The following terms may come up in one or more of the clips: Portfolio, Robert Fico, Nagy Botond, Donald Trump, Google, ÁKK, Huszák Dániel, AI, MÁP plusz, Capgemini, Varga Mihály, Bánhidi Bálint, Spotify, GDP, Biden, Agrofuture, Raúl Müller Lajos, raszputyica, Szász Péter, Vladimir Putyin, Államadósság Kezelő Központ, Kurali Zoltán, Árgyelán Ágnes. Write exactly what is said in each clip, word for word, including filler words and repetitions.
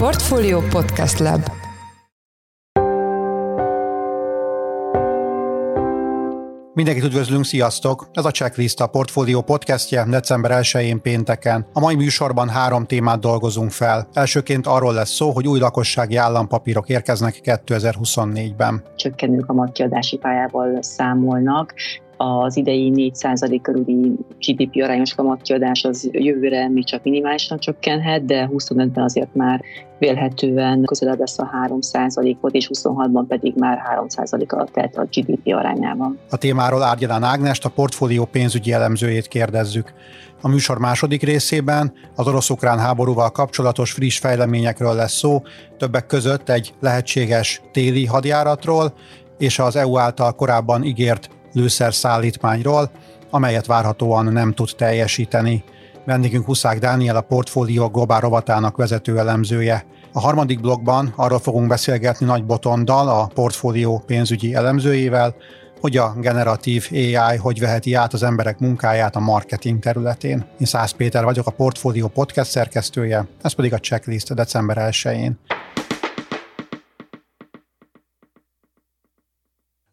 Portfolio Podcast Lab. Mindenkit üdvözlünk, sziasztok! Ez a Checklist, a Portfolio podcastje december elsején pénteken. A mai műsorban három témát dolgozunk fel. Elsőként arról lesz szó, hogy új lakossági állampapírok érkeznek kétezer-huszonnégyben. Csökkenők a kamatkiadási pályával számolnak. Az idei négy százalék körüli gé dé pé arányos kamatkiadás az jövőre még csak minimálisan csökkenhet, de huszonötben azért már vélhetően közelebb lesz a három százalékot, és huszonhatban pedig már három százalék alatt telt a gé dé pé arányában. A témáról Árgyelán Ágnest, a Portfolio pénzügyi elemzőjét kérdezzük. A műsor második részében az orosz-ukrán háborúval kapcsolatos friss fejleményekről lesz szó, többek között egy lehetséges téli hadjáratról, és az é u által korábban ígért lőszerszállítmányról, amelyet várhatóan nem tud teljesíteni. Vendégünk Huszák Dániel, a Portfolio globál rovatának vezető elemzője. A harmadik blokkban arról fogunk beszélgetni Nagy Botonddal, a Portfolio pénzügyi elemzőjével, hogy a generatív á i hogy veheti át az emberek munkáját a marketing területén. Én Szász Péter vagyok, a Portfolio podcast szerkesztője, ez pedig a Checklist december elsején.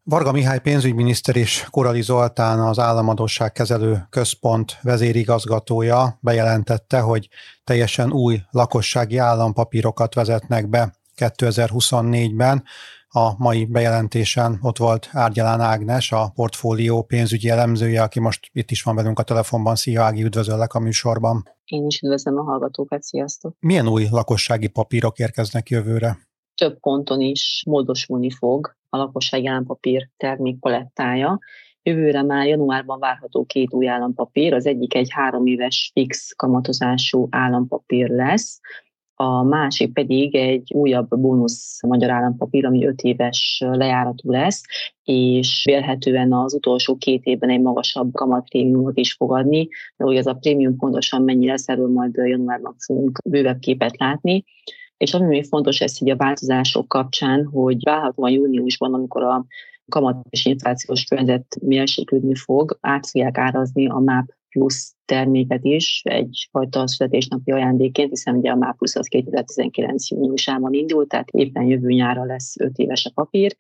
Varga Mihály pénzügyminiszter és Kurali Zoltán, az Államadósság Kezelő Központ vezérigazgatója bejelentette, hogy teljesen új lakossági állampapírokat vezetnek be kétezer-huszonnégyben. A mai bejelentésen ott volt Árgyelán Ágnes, a Portfolio pénzügyi elemzője, aki most itt is van velünk a telefonban. Szia Ági, üdvözöllek a műsorban. Én is üdvözlöm a hallgatókat, sziasztok. Milyen új lakossági papírok érkeznek jövőre? Több ponton is módosulni fog a lakossági állampapír termékpalettája. Jövőre már januárban várható két új állampapír, az egyik egy három éves fix kamatozású állampapír lesz, a másik pedig egy újabb bónusz magyar állampapír, ami öt éves lejáratú lesz, és vélhetően az utolsó két évben egy magasabb kamatprémiumot is fog adni, de hogy az a prémium pontosan mennyi lesz, erről majd januárban fogunk bővebb képet látni. És ami még fontos, ez így a változások kapcsán, hogy várhatóan júniusban, amikor a kamat és inflációs környezet mérséklődni fog, át fogják árazni a MÁP plusz terméket is egyfajta születésnapi ajándékként, hiszen ugye a MÁP plusz az kétezer-tizenkilenc júniusában indult, tehát éppen jövő nyára lesz öt éves a papír,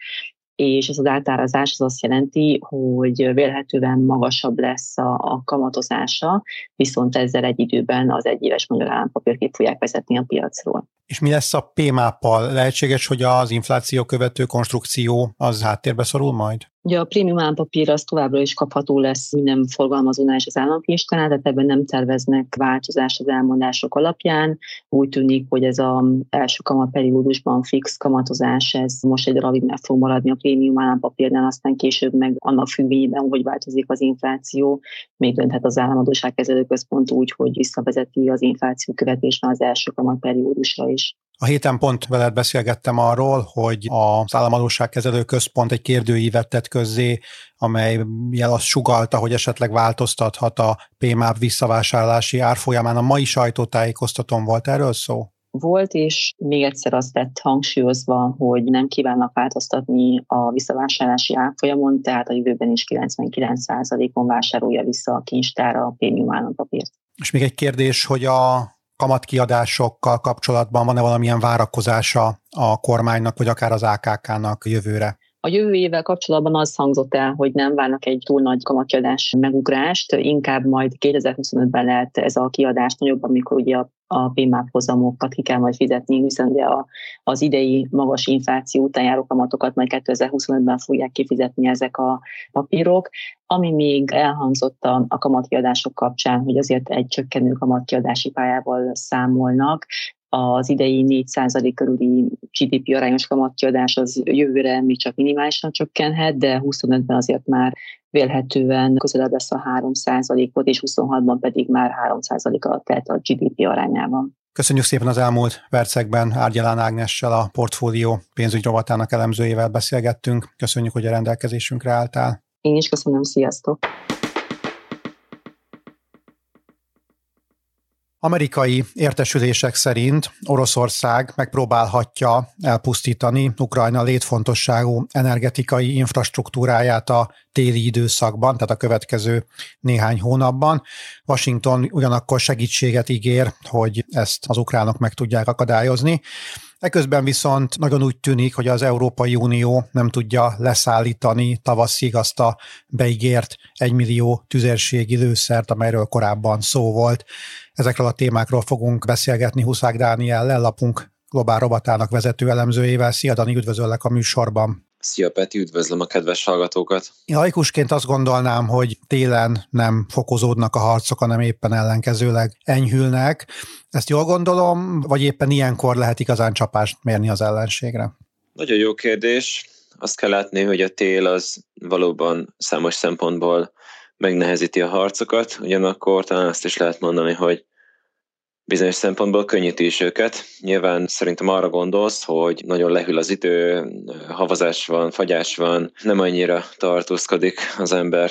és ez az átárazás az azt jelenti, hogy vélhetően magasabb lesz a, a kamatozása, viszont ezzel egy időben az egyéves magyar állampapírt ki fogják vezetni a piacról. És mi lesz a pé em á-ppal? Lehetséges, hogy az infláció követő konstrukció az háttérbe szorul majd? Ugye a prémium állampapír az továbbra is kapható lesz minden forgalmazónál és az államkincstárnál, tehát ebben nem terveznek változást az elmondások alapján. Úgy tűnik, hogy ez az első kamatperiódusban fix kamatozás, ez most egy darabig meg fog maradni a prémium állampapírnál, aztán később meg annak függvényében, hogy változik az infláció, még dönthet az Államadósság Kezelő Központ úgy, hogy visszavezeti az infláció követésben az első kamatperiódusra is. A héten pont veled beszélgettem arról, hogy az Államadósság Kezelő Központ egy kérdőívet tett közzé, amelyel azt sugallta, hogy esetleg változtathat a pé em á visszavásárlási árfolyamán. A mai sajtótájékoztatón volt erről szó? Volt, és még egyszer azt lett hangsúlyozva, hogy nem kívánnak változtatni a visszavásárlási árfolyamon, tehát a jövőben is kilencvenkilenc százalékon vásárolja vissza a kincstára a prémium állampapírt. És még egy kérdés, hogy a kamatkiadásokkal kapcsolatban van-e valamilyen várakozása a kormánynak, vagy akár az á ká ká-nak jövőre? A jövő évvel kapcsolatban az hangzott el, hogy nem várnak egy túl nagy kamatkiadás megugrást, inkább majd kétezer-huszonötben lehet ez a kiadás nagyobb, amikor ugye a a pé em á hozamokat ki kell majd fizetni, hiszen ugye a, az idei magas infláció után járó kamatokat majd kétezer-huszonötben fogják kifizetni ezek a papírok. Ami még elhangzott a, a kamatkiadások kapcsán, hogy azért egy csökkenő kamatkiadási pályával számolnak, az idei négy százalék körüli gé dé pé arányos kamatkiadás az jövőre még csak minimálisan csökkenhet, de huszonötben azért már vélhetően közelebb lesz a három százalékot, és huszonhatban pedig már három százalék alatt telt a gé dé pé arányában. Köszönjük szépen, az elmúlt percekben Árgyelán Ágnessel, a Portfolio pénzügy rovatának elemzőjével beszélgettünk. Köszönjük, hogy a rendelkezésünkre álltál. Én is köszönöm, sziasztok! A Amerikai értesülések szerint Oroszország megpróbálhatja elpusztítani Ukrajna létfontosságú energetikai infrastruktúráját a téli időszakban, tehát a következő néhány hónapban. Washington ugyanakkor segítséget ígér, hogy ezt az ukránok meg tudják akadályozni. Eközben viszont nagyon úgy tűnik, hogy az Európai Unió nem tudja leszállítani tavasszig azt a beígért egymillió tüzérségi lőszert, amelyről korábban szó volt. Ezekről a témákról fogunk beszélgetni Huszák Dániellel, lapunk globál rovatának vezető elemzőjével. Szia Dani, üdvözöllek a műsorban! Szia Peti, üdvözlöm a kedves hallgatókat! Én laikusként azt gondolnám, hogy télen nem fokozódnak a harcok, hanem éppen ellenkezőleg enyhülnek. Ezt jól gondolom, vagy éppen ilyenkor lehet igazán csapást mérni az ellenségre? Nagyon jó kérdés. Azt kell látni, hogy a tél az valóban számos szempontból megnehezíti a harcokat, ugyanakkor talán azt is lehet mondani, hogy bizonyos szempontból könnyíti is őket. Nyilván szerintem arra gondolsz, hogy nagyon lehűl az idő, havazás van, fagyás van, nem annyira tartózkodik az ember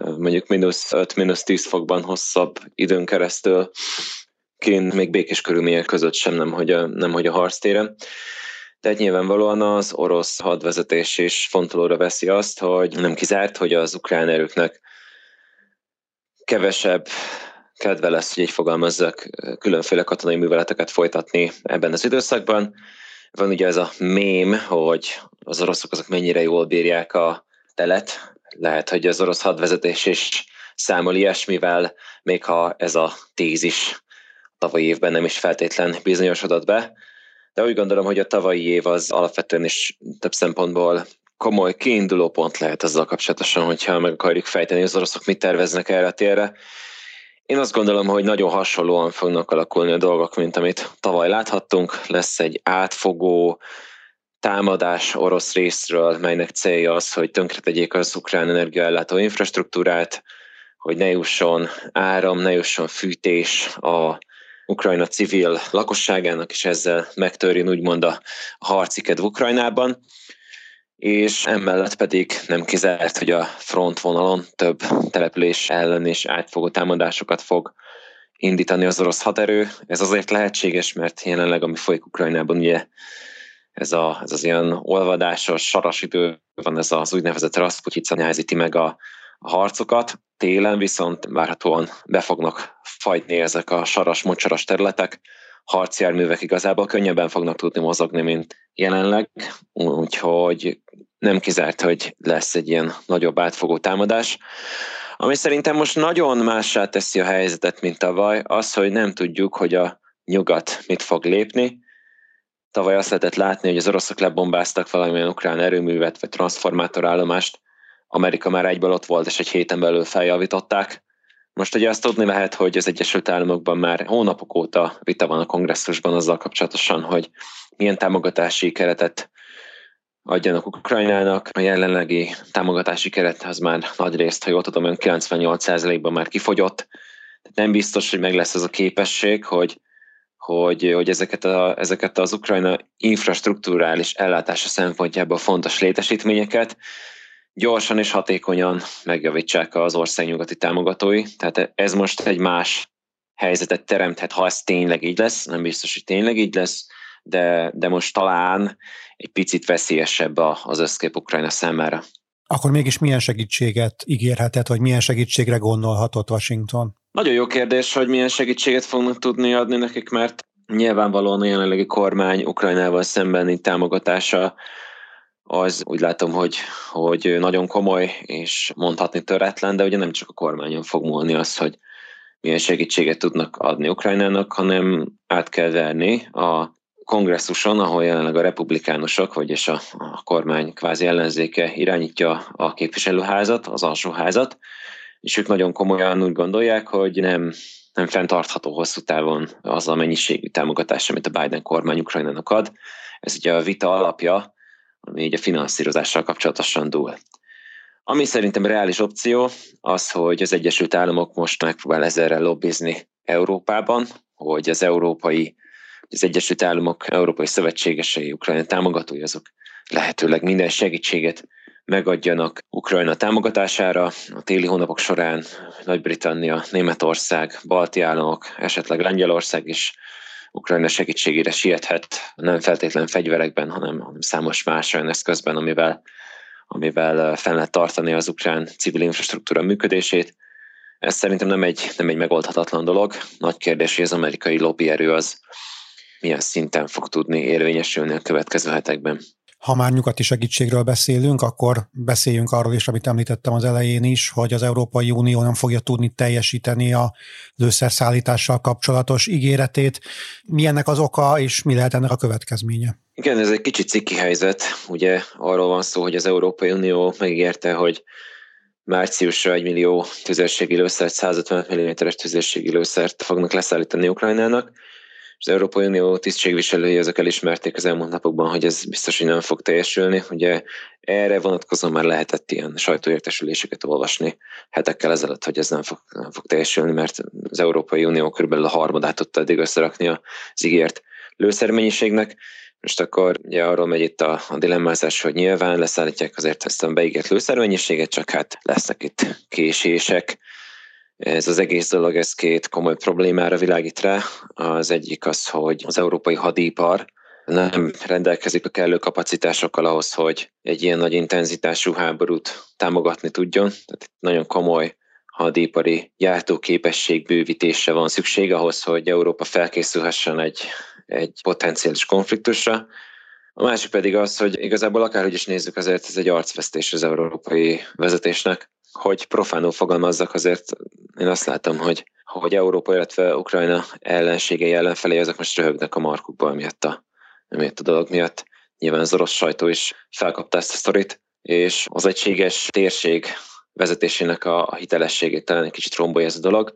mondjuk mínusz öt mínusz tíz fokban hosszabb időn keresztül kint, még békés körülmények között sem, nemhogy a, nemhogy a harctéren. Tehát nyilvánvalóan az orosz hadvezetés is fontolóra veszi azt, hogy nem kizárt, hogy az ukrán erőknek kevesebb kedve lesz, hogy így fogalmazzak, különféle katonai műveleteket folytatni ebben az időszakban. Van ugye ez a mém, hogy az oroszok azok mennyire jól bírják a telet. Lehet, hogy az orosz hadvezetés is számol ilyesmivel, még ha ez a tézis tavalyi évben nem is feltétlen bizonyosodott be. De úgy gondolom, hogy a tavalyi év az alapvetően is több szempontból komoly kiinduló pont lehet azzal kapcsolatosan, hogyha meg akarjuk fejteni, az oroszok mit terveznek erre a térre. Én azt gondolom, hogy nagyon hasonlóan fognak alakulni a dolgok, mint amit tavaly láthattunk. Lesz egy átfogó támadás orosz részről, melynek célja az, hogy tönkretegyék az ukrán energiaellátó infrastruktúrát, hogy ne jusson áram, ne jusson fűtés a Ukrajna civil lakosságának, és ezzel megtörjön úgymond a harci kedv Ukrajnában. És emellett pedig nem kizárt, hogy a frontvonalon több település ellen és átfogó támadásokat fog indítani az orosz haderő. Ez azért lehetséges, mert jelenleg, ami folyik Ukrajnában, ugye ez, a, ez az ilyen olvadásos, saras idő van, ez az úgynevezett raszputyica nyázíti meg a, a harcokat. Télen viszont várhatóan be fognak fagyni ezek a saras, mocsaras területek. Harcjárművek igazából könnyebben fognak tudni mozogni, mint jelenleg, úgyhogy nem kizárt, hogy lesz egy ilyen nagyobb átfogó támadás. Ami szerintem most nagyon mássá teszi a helyzetet, mint tavaly, az, hogy nem tudjuk, hogy a nyugat mit fog lépni. Tavaly azt lehetett látni, hogy az oroszok lebombáztak valamilyen ukrán erőművet vagy transformátorállomást. Amerika már egyből ott volt, és egy héten belül feljavították. Most ugye azt tudni lehet, hogy az Egyesült Államokban már hónapok óta vita van a kongresszusban azzal kapcsolatosan, hogy milyen támogatási keretet adjanak Ukrajnának. A jelenlegi támogatási keret az már nagyrészt, ha jól tudom, olyan kilencvennyolc százalékban már kifogyott. Nem biztos, hogy meg lesz az a képesség, hogy, hogy, hogy ezeket, a, ezeket az Ukrajna infrastruktúrális ellátása szempontjából fontos létesítményeket gyorsan és hatékonyan megjavítsák az ország nyugati támogatói. Tehát ez most egy más helyzetet teremthet, ha ez tényleg így lesz, nem biztos, hogy tényleg így lesz, de, de most talán egy picit veszélyesebb az összkép Ukrajna számára. Akkor mégis milyen segítséget ígérheted, vagy milyen segítségre gondolhatott Washington? Nagyon jó kérdés, hogy milyen segítséget fognak tudni adni nekik, mert nyilvánvalóan a jelenlegi kormány Ukrajnával szembeni támogatása az úgy látom, hogy, hogy nagyon komoly, és mondhatni töretlen, de ugye nem csak a kormányon fog múlni az, hogy milyen segítséget tudnak adni Ukrajnának, hanem át kell verni a kongresszuson, ahol jelenleg a republikánusok, vagyis a, a kormány kvázi ellenzéke irányítja a képviselőházat, az alsóházat, és ők nagyon komolyan úgy gondolják, hogy nem, nem fenntartható hosszú távon az a mennyiségű támogatás, amit a Biden kormány Ukrajnának ad. Ez ugye a vita alapja, ami így a finanszírozással kapcsolatosan dúl. Ami szerintem reális opció az, hogy az Egyesült Államok most megpróbál ezerrel lobbizni Európában, hogy az európai, az Egyesült Államok európai szövetségesei, Ukrajna támogatói azok lehetőleg minden segítséget megadjanak Ukrajna támogatására. A téli hónapok során Nagy-Britannia, Németország, balti államok, esetleg Lengyelország is Ukrajna segítségére siethet, nem feltétlen fegyverekben, hanem, hanem számos más olyan eszközben, amivel, amivel fenn lehet tartani az ukrán civil infrastruktúra működését. Ez szerintem nem egy, nem egy megoldhatatlan dolog. Nagy kérdés, hogy az amerikai lobbyerő az milyen szinten fog tudni érvényesülni a következő hetekben. Ha már nyugati segítségről beszélünk, akkor beszéljünk arról is, amit említettem az elején is, hogy az Európai Unió nem fogja tudni teljesíteni a lőszerszállítással kapcsolatos ígéretét. Mi ennek az oka, és mi lehet ennek a következménye? Igen, ez egy kicsit ciki helyzet. Ugye arról van szó, hogy az Európai Unió megígérte, hogy márciusra egymillió tüzérségi lőszert, százötven milliméteres tüzérségi lőszert fognak leszállítani Ukrajnának. Az Európai Unió tisztségviselői azok elismerték az elmúlt napokban, hogy ez biztos, hogy nem fog teljesülni. Ugye erre vonatkozóan már lehetett ilyen sajtóértesüléseket olvasni hetekkel ezelőtt, hogy ez nem fog, nem fog teljesülni, mert az Európai Unió körülbelül a harmadát tudta eddig összerakni az ígért lőszermennyiségnek. Most akkor ugye arról megy itt a, a dilemmázás, hogy nyilván leszállítják azért ezt a beígért lőszermennyiséget, csak hát lesznek itt késések. Ez az egész dolog, ez két komoly problémára világít rá. Az egyik az, hogy az európai hadipar nem rendelkezik a kellő kapacitásokkal ahhoz, hogy egy ilyen nagy intenzitású háborút támogatni tudjon. Tehát nagyon komoly hadipari gyártóképesség bővítése van szükség ahhoz, hogy Európa felkészülhessen egy, egy potenciális konfliktusra. A másik pedig az, hogy igazából akárhogy is nézzük, azért ez egy arcvesztés az európai vezetésnek. Hogy profánul fogalmazzak, azért én azt látom, hogy, hogy Európa, illetve Ukrajna ellenségei, ellenfelei, azok most röhögnek a markukba miatt a, miatt a dolog miatt. Nyilván az orosz sajtó is felkapta ezt a sztorit, és az egységes térség vezetésének a, a hitelességét talán egy kicsit rombolja ez a dolog.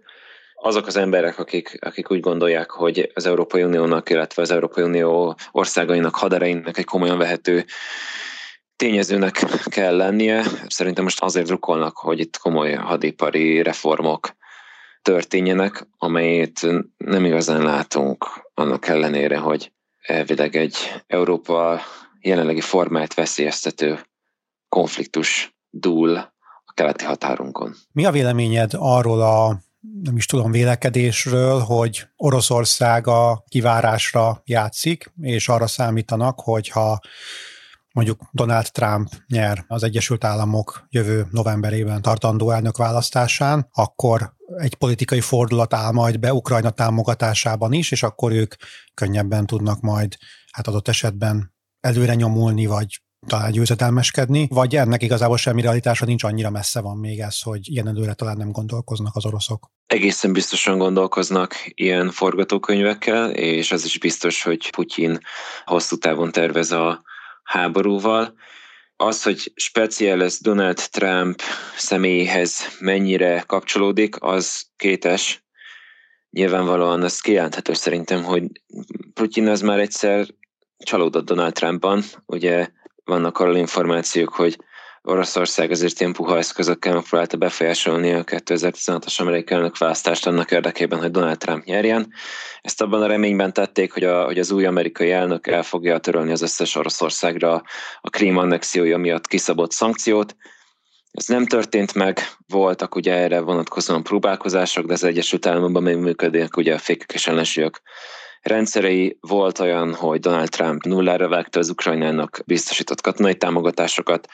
Azok az emberek, akik, akik úgy gondolják, hogy az Európai Uniónak, illetve az Európai Unió országainak, hadereinek egy komolyan vehető tényezőnek kell lennie. Szerintem most azért drukkolnak, hogy itt komoly hadipari reformok történjenek, amelyet nem igazán látunk, annak ellenére, hogy elvileg egy Európa jelenlegi formáját veszélyeztető konfliktus dúl a keleti határunkon. Mi a véleményed arról a nem is tudom, vélekedésről, hogy Oroszország a kivárásra játszik, és arra számítanak, hogyha mondjuk Donald Trump nyer az Egyesült Államok jövő novemberében tartandó elnökválasztásán, akkor egy politikai fordulat áll majd be Ukrajna támogatásában is, és akkor ők könnyebben tudnak majd hát adott esetben előre nyomulni, vagy talán győzedelmeskedni, vagy ennek igazából semmi realitása nincs, annyira messze van még ez, hogy ilyen előre talán nem gondolkoznak az oroszok. Egészen biztosan gondolkoznak ilyen forgatókönyvekkel, és az is biztos, hogy Putyin hosszú távon tervez a háborúval. Az, hogy speciál ez Donald Trump személyéhez mennyire kapcsolódik, az kétes. Nyilvánvalóan az kijelenthető szerintem, hogy Putyin az már egyszer csalódott Donald Trumpban. Ugye vannak arról információk, hogy Oroszország azért ilyen puha eszközökkel megpróbálta befolyásolni a kétezer-tizenhatos amerikai elnökválasztást annak érdekében, hogy Donald Trump nyerjen. Ezt abban a reményben tették, hogy, a, hogy az új amerikai elnök el fogja törölni az összes Oroszországra a Krím annexiója miatt kiszabott szankciót. Ez nem történt meg, voltak ugye erre vonatkozóan próbálkozások, de az Egyesült Államokban még működnek ugye a fékek és ellensúlyok rendszerei. Volt olyan, hogy Donald Trump nullára vágta az Ukrajnának biztosított katonai támogatásokat.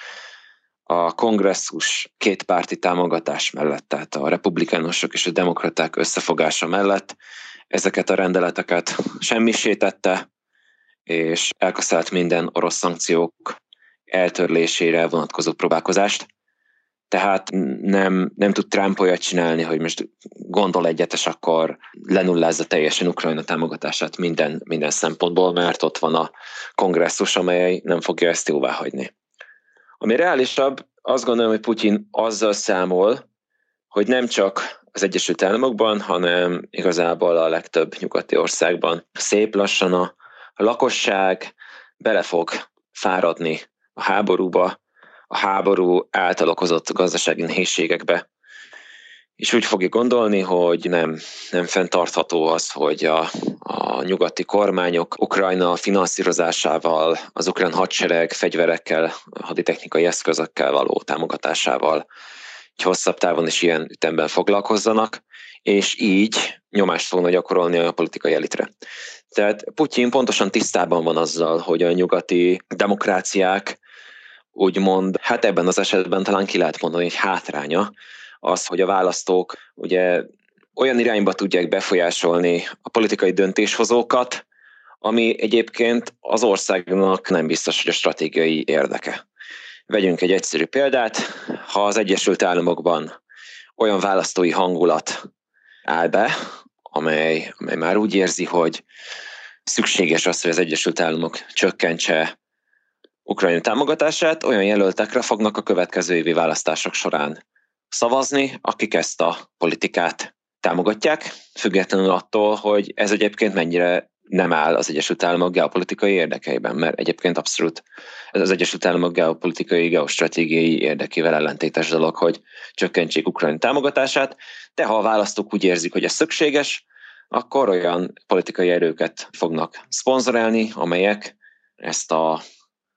A kongresszus kétpárti támogatás mellett, tehát a republikánusok és a demokraták összefogása mellett ezeket a rendeleteket semmisé tette, és elkaszált minden orosz szankciók eltörlésére vonatkozó próbálkozást. Tehát nem, nem tud Trump olyat csinálni, hogy most gondol egyet, és akkor lenullázza teljesen Ukrajna támogatását minden, minden szempontból, mert ott van a kongresszus, amely nem fogja ezt jóvá hagyni. Ami reálisabb, azt gondolom, hogy Putyin azzal számol, hogy nem csak az Egyesült Államokban, hanem igazából a legtöbb nyugati országban szép lassan a lakosság bele fog fáradni a háborúba, a háború által okozott gazdasági nehézségekbe. és úgy fogja gondolni, hogy nem, nem fenntartható az, hogy a, a nyugati kormányok Ukrajna finanszírozásával, az ukrán hadsereg fegyverekkel, haditechnikai eszközökkel való támogatásával egy hosszabb távon is ilyen ütemben foglalkozzanak, és így nyomást fognak gyakorolni a politikai elitre. Tehát Putyin pontosan tisztában van azzal, hogy a nyugati demokráciák úgymond, hát ebben az esetben talán ki lehet mondani, hogy hátránya az, hogy a választók ugye olyan irányba tudják befolyásolni a politikai döntéshozókat, ami egyébként az országnak nem biztos, hogy a stratégiai érdeke. Vegyünk egy egyszerű példát, ha az Egyesült Államokban olyan választói hangulat áll be, amely, amely már úgy érzi, hogy szükséges az, hogy az Egyesült Államok csökkentse Ukrajna támogatását, olyan jelöltekre fognak a következő évi választások során szavazni, akik ezt a politikát támogatják, függetlenül attól, hogy ez egyébként mennyire nem áll az Egyesült Államok geopolitikai érdekeiben, mert egyébként abszolút ez az Egyesült Államok geopolitikai, geostratégiai érdekével ellentétes dolog, hogy csökkentsék Ukrajna támogatását, de ha a választók úgy érzik, hogy ez szükséges, akkor olyan politikai erőket fognak szponzorálni, amelyek ezt a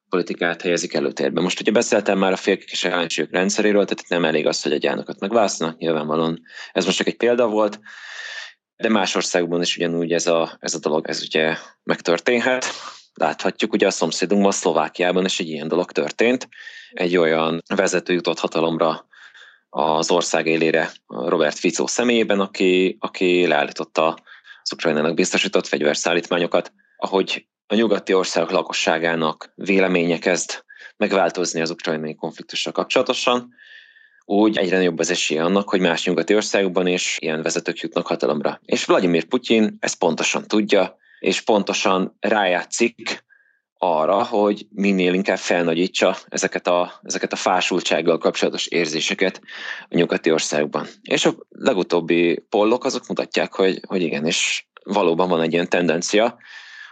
politikát helyezik előtérbe. Most ugye beszéltem már a félkék és ellenség rendszeréről, tehát nem elég az, hogy egy elnököt megválasztanak, nyilvánvalóan ez most csak egy példa volt, de más országban is ugyanúgy ez a, ez a dolog, ez ugye megtörténhet. Láthatjuk, ugye a szomszédunkban, Szlovákiában is egy ilyen dolog történt. Egy olyan vezető jutott hatalomra az ország élére, Robert Fico személyében, aki, aki leállította az Ukrajnának biztosított fegyverszállítmányokat. Ahogy a nyugati országok lakosságának véleménye kezd megváltozni az ukrajnai konfliktussal kapcsolatosan, úgy egyre jobb az esélye annak, hogy más nyugati országokban is ilyen vezetők jutnak hatalomra. És Vladimir Putyin ezt pontosan tudja, és pontosan rájátszik arra, hogy minél inkább felnagyítsa ezeket a, ezeket a fásultsággal kapcsolatos érzéseket a nyugati országokban. És a legutóbbi pollok azok mutatják, hogy, hogy igen, és valóban van egy ilyen tendencia,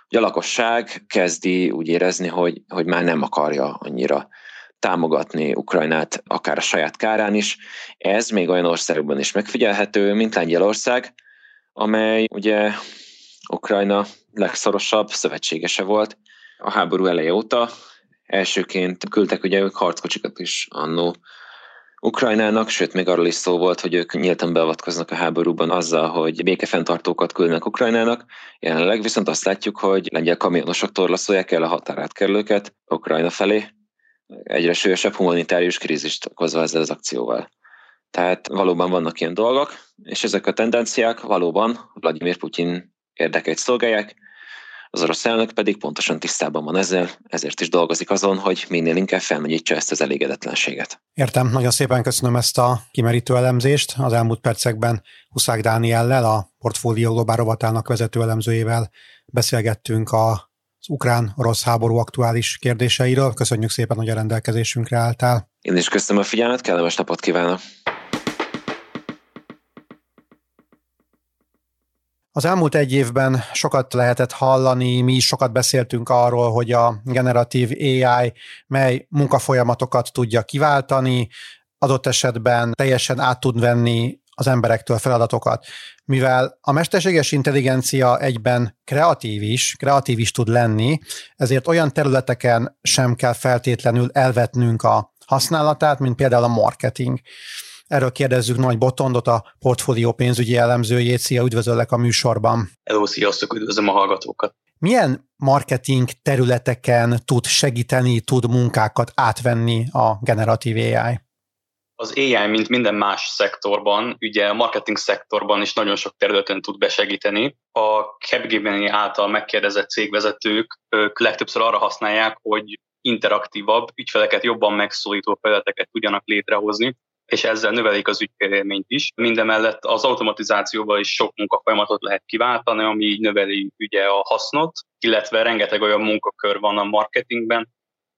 hogy a lakosság kezdi úgy érezni, hogy, hogy már nem akarja annyira támogatni Ukrajnát, akár a saját kárán is. Ez még olyan országokban is megfigyelhető, mint Lengyelország, amely ugye Ukrajna legszorosabb szövetségese volt a háború eleje óta. Elsőként küldtek ugye ők harckocsikat is annó Ukrajnának, sőt még arról is szó volt, hogy ők nyíltan beavatkoznak a háborúban azzal, hogy békefenntartókat küldnek Ukrajnának. Jelenleg viszont azt látjuk, hogy lengyel kamionosok torlaszolják el a határátkelőket Ukrajna felé, egyre súlyosabb humanitárius krízist okozva ezzel az akcióval. Tehát valóban vannak ilyen dolgok, és ezek a tendenciák valóban Vladimir Putyin érdekeit szolgálják, az orosz elnök pedig pontosan tisztában van ezzel, ezért is dolgozik azon, hogy minél inkább felnagyítsa ezt az elégedetlenséget. Értem, nagyon szépen köszönöm ezt a kimerítő elemzést. Az elmúlt percekben Huszák Dániellel, a Portfolio globál rovatának vezető elemzőjével beszélgettünk a az ukrán-orosz háború aktuális kérdéseiről. Köszönjük szépen, hogy a rendelkezésünkre álltál. Én is köszönöm a figyelmet, kellemes napot kívánok! Az elmúlt egy évben sokat lehetett hallani, mi is sokat beszéltünk arról, hogy a generatív á i mely munkafolyamatokat tudja kiváltani, adott esetben teljesen át tud venni az emberektől feladatokat. Mivel a mesterséges intelligencia egyben kreatív is, kreatív is tud lenni, ezért olyan területeken sem kell feltétlenül elvetnünk a használatát, mint például a marketing. Erről kérdezzük Nagy Botondot, a Portfolio pénzügyi elemzőjét. Szia, üdvözöllek a műsorban. Hello, sziasztok, üdvözlöm a hallgatókat. Milyen marketing területeken tud segíteni, tud munkákat átvenni a generatív á i? Az á i, mint minden más szektorban, ugye a marketing szektorban is nagyon sok területen tud besegíteni. A Capgemini által megkérdezett cégvezetők ők legtöbbször arra használják, hogy interaktívabb, ügyfeleket jobban megszólító felületeket tudjanak létrehozni, és ezzel növelik az ügyfélélményt is. Mindemellett az automatizációval is sok munkafolyamatot lehet kiváltani, ami így növeli ugye a hasznot, illetve rengeteg olyan munkakör van a marketingben,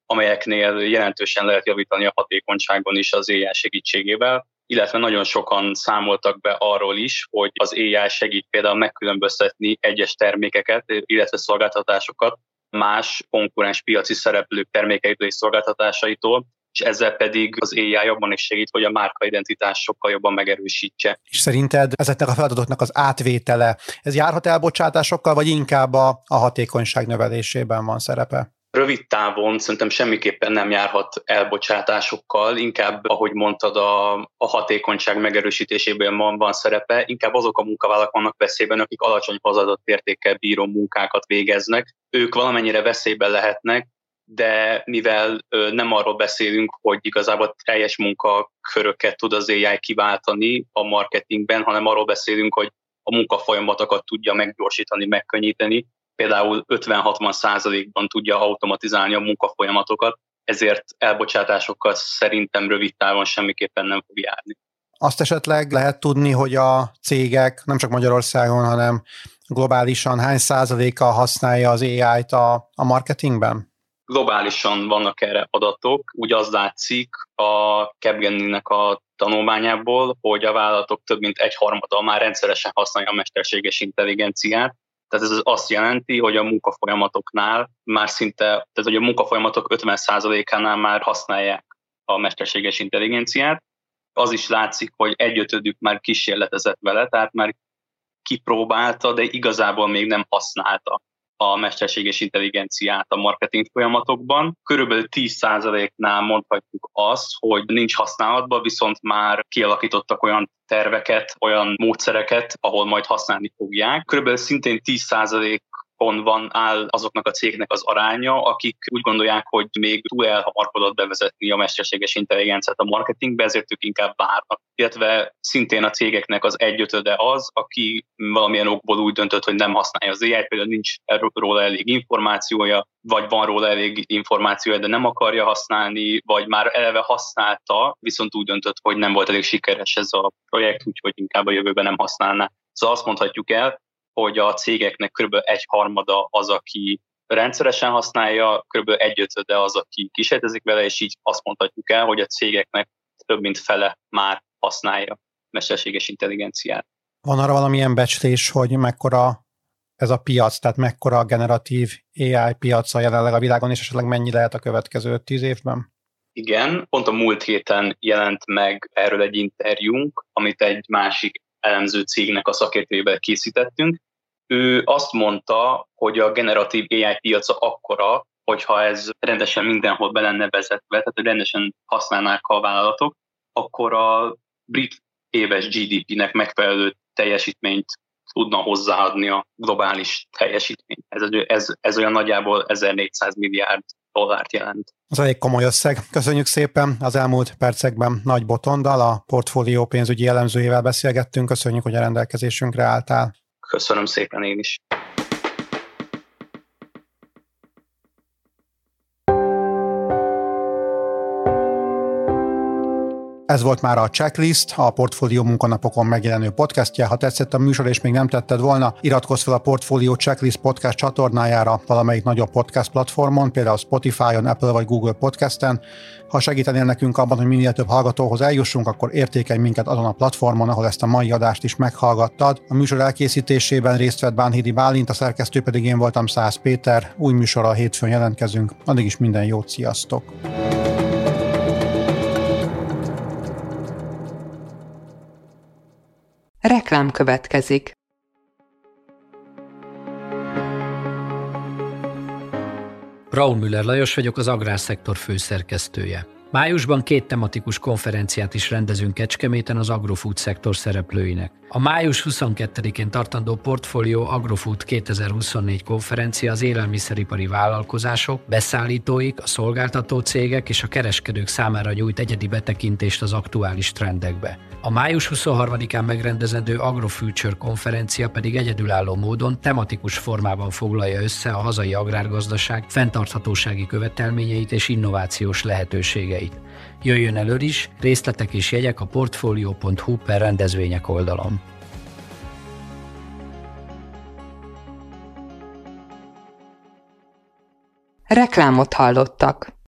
amelyeknél jelentősen lehet javítani a hatékonyságon is az á i segítségével, illetve nagyon sokan számoltak be arról is, hogy az á i segít például megkülönböztetni egyes termékeket, illetve szolgáltatásokat más konkurens piaci szereplők termékeitől és szolgáltatásaitól, és ezzel pedig az á i jobban is segít, hogy a márkaidentitás sokkal jobban megerősítse. És szerinted ezeknek a feladatoknak az átvétele, ez járhat elbocsátásokkal, vagy inkább a, a hatékonyság növelésében van szerepe? Rövid távon szerintem semmiképpen nem járhat elbocsátásokkal, inkább, ahogy mondtad, a, a hatékonyság megerősítésében van, van szerepe, inkább azok a munkavállalók vannak veszélyben, akik alacsony hozzáadott értékkel bíró munkákat végeznek. Ők valamennyire veszélyben lehetnek, de mivel nem arról beszélünk, hogy igazából teljes munkaköröket tud az á i kiváltani a marketingben, hanem arról beszélünk, hogy a munkafolyamatokat tudja meggyorsítani, megkönnyíteni, például ötven-hatvan százalékban tudja automatizálni a munkafolyamatokat, ezért elbocsátásokkal szerintem rövid távon semmiképpen nem fog járni. Azt esetleg lehet tudni, hogy a cégek nem csak Magyarországon, hanem globálisan hány százaléka használja az á i-t a, a marketingben? Globálisan vannak erre adatok, úgy az látszik a Capgemini-nek a tanulmányából, hogy a vállalatok több mint egy harmada már rendszeresen használja a mesterséges intelligenciát. Tehát ez azt jelenti, hogy a munkafolyamatoknál már szinte, tehát hogy a munkafolyamatok ötven százalékánál már használják a mesterséges intelligenciát. Az is látszik, hogy egyötödük már kísérletezett vele, tehát már kipróbálta, de igazából még nem használta a mesterséges intelligenciát a marketing folyamatokban. Körülbelül tíz százaléknál mondhatjuk azt, hogy nincs használatban, viszont már kialakítottak olyan terveket, olyan módszereket, ahol majd használni fogják. Körülbelül szintén tíz százalékon van áll azoknak a cégnek az aránya, akik úgy gondolják, hogy még túl elhamarkodott bevezetni a mesterséges intelligenciát a marketingbe, ezért ők inkább várnak. Illetve szintén a cégeknek az egyötöde az, aki valamilyen okból úgy döntött, hogy nem használja az á i-t, például nincs róla elég információja, vagy van róla elég információja, de nem akarja használni, vagy már eleve használta, viszont úgy döntött, hogy nem volt elég sikeres ez a projekt, úgyhogy inkább a jövőben nem használná. Szóval azt mondhatjuk el, hogy a cégeknek kb. Egy harmada az, aki rendszeresen használja, kb. Egy ötöde az, aki kísérletezik vele, és így azt mondhatjuk el, hogy a cégeknek több mint fele már használja mesterséges intelligenciát. Van arra valamilyen becslés, hogy mekkora ez a piac, tehát mekkora a generatív á i piaca jelenleg a világon, és esetleg mennyi lehet a következő tíz évben? Igen, pont a múlt héten jelent meg erről egy interjúnk, amit egy másik elemző cégnek a szakértőjével készítettünk. Ő azt mondta, hogy a generatív á i piaca akkora, hogyha ez rendesen mindenhol be lenne vezetve, tehát rendesen használnák a vállalatok, akkor a brit éves gé dé pének megfelelő teljesítményt tudna hozzáadni a globális teljesítményt. Ez, ez, ez olyan nagyjából ezernégyszáz milliárd dollárt jelent. Az elég komoly összeg. Köszönjük szépen. Az elmúlt percekben Nagy Botonddal, a Portfolio pénzügyi elemzőjével beszélgettünk. Köszönjük, hogy a rendelkezésünkre álltál. Köszönöm szépen én is. Ez volt már a Checklist, a Portfolio munkanapokon megjelenő podcastja. Ha tetszett a műsor és még nem tetted volna, iratkozz fel a Portfolio Checklist podcast csatornájára valamelyik nagyobb podcast platformon, például Spotify-on, Apple vagy Google podcasten. Ha segítenél nekünk abban, hogy minél több hallgatóhoz eljussunk, akkor értékelj minket azon a platformon, ahol ezt a mai adást is meghallgattad. A műsor elkészítésében részt vett Bánhidi Bálint, a szerkesztő pedig én voltam, Szász Péter. Új műsorral hétfőn jelentkezünk. Addig is minden jót, sziasztok! Reklám következik. Raúl Müller Lajos vagyok, az Agrárszektor főszerkesztője. Májusban két tematikus konferenciát is rendezünk Kecskeméten az agrofood szektor szereplőinek. A május huszonkettedikén tartandó Portfolio Agrofood kétezer-huszonnégy konferencia az élelmiszeripari vállalkozások, beszállítóik, a szolgáltató cégek és a kereskedők számára nyújt egyedi betekintést az aktuális trendekbe. A május huszonharmadikán megrendezendő Agrofuture konferencia pedig egyedülálló módon tematikus formában foglalja össze a hazai agrárgazdaság fenntarthatósági követelményeit és innovációs lehetőségeit. Jöjjön elő is, részletek és jegyek a portfolio.hu per rendezvények oldalon. Reklámot hallottak.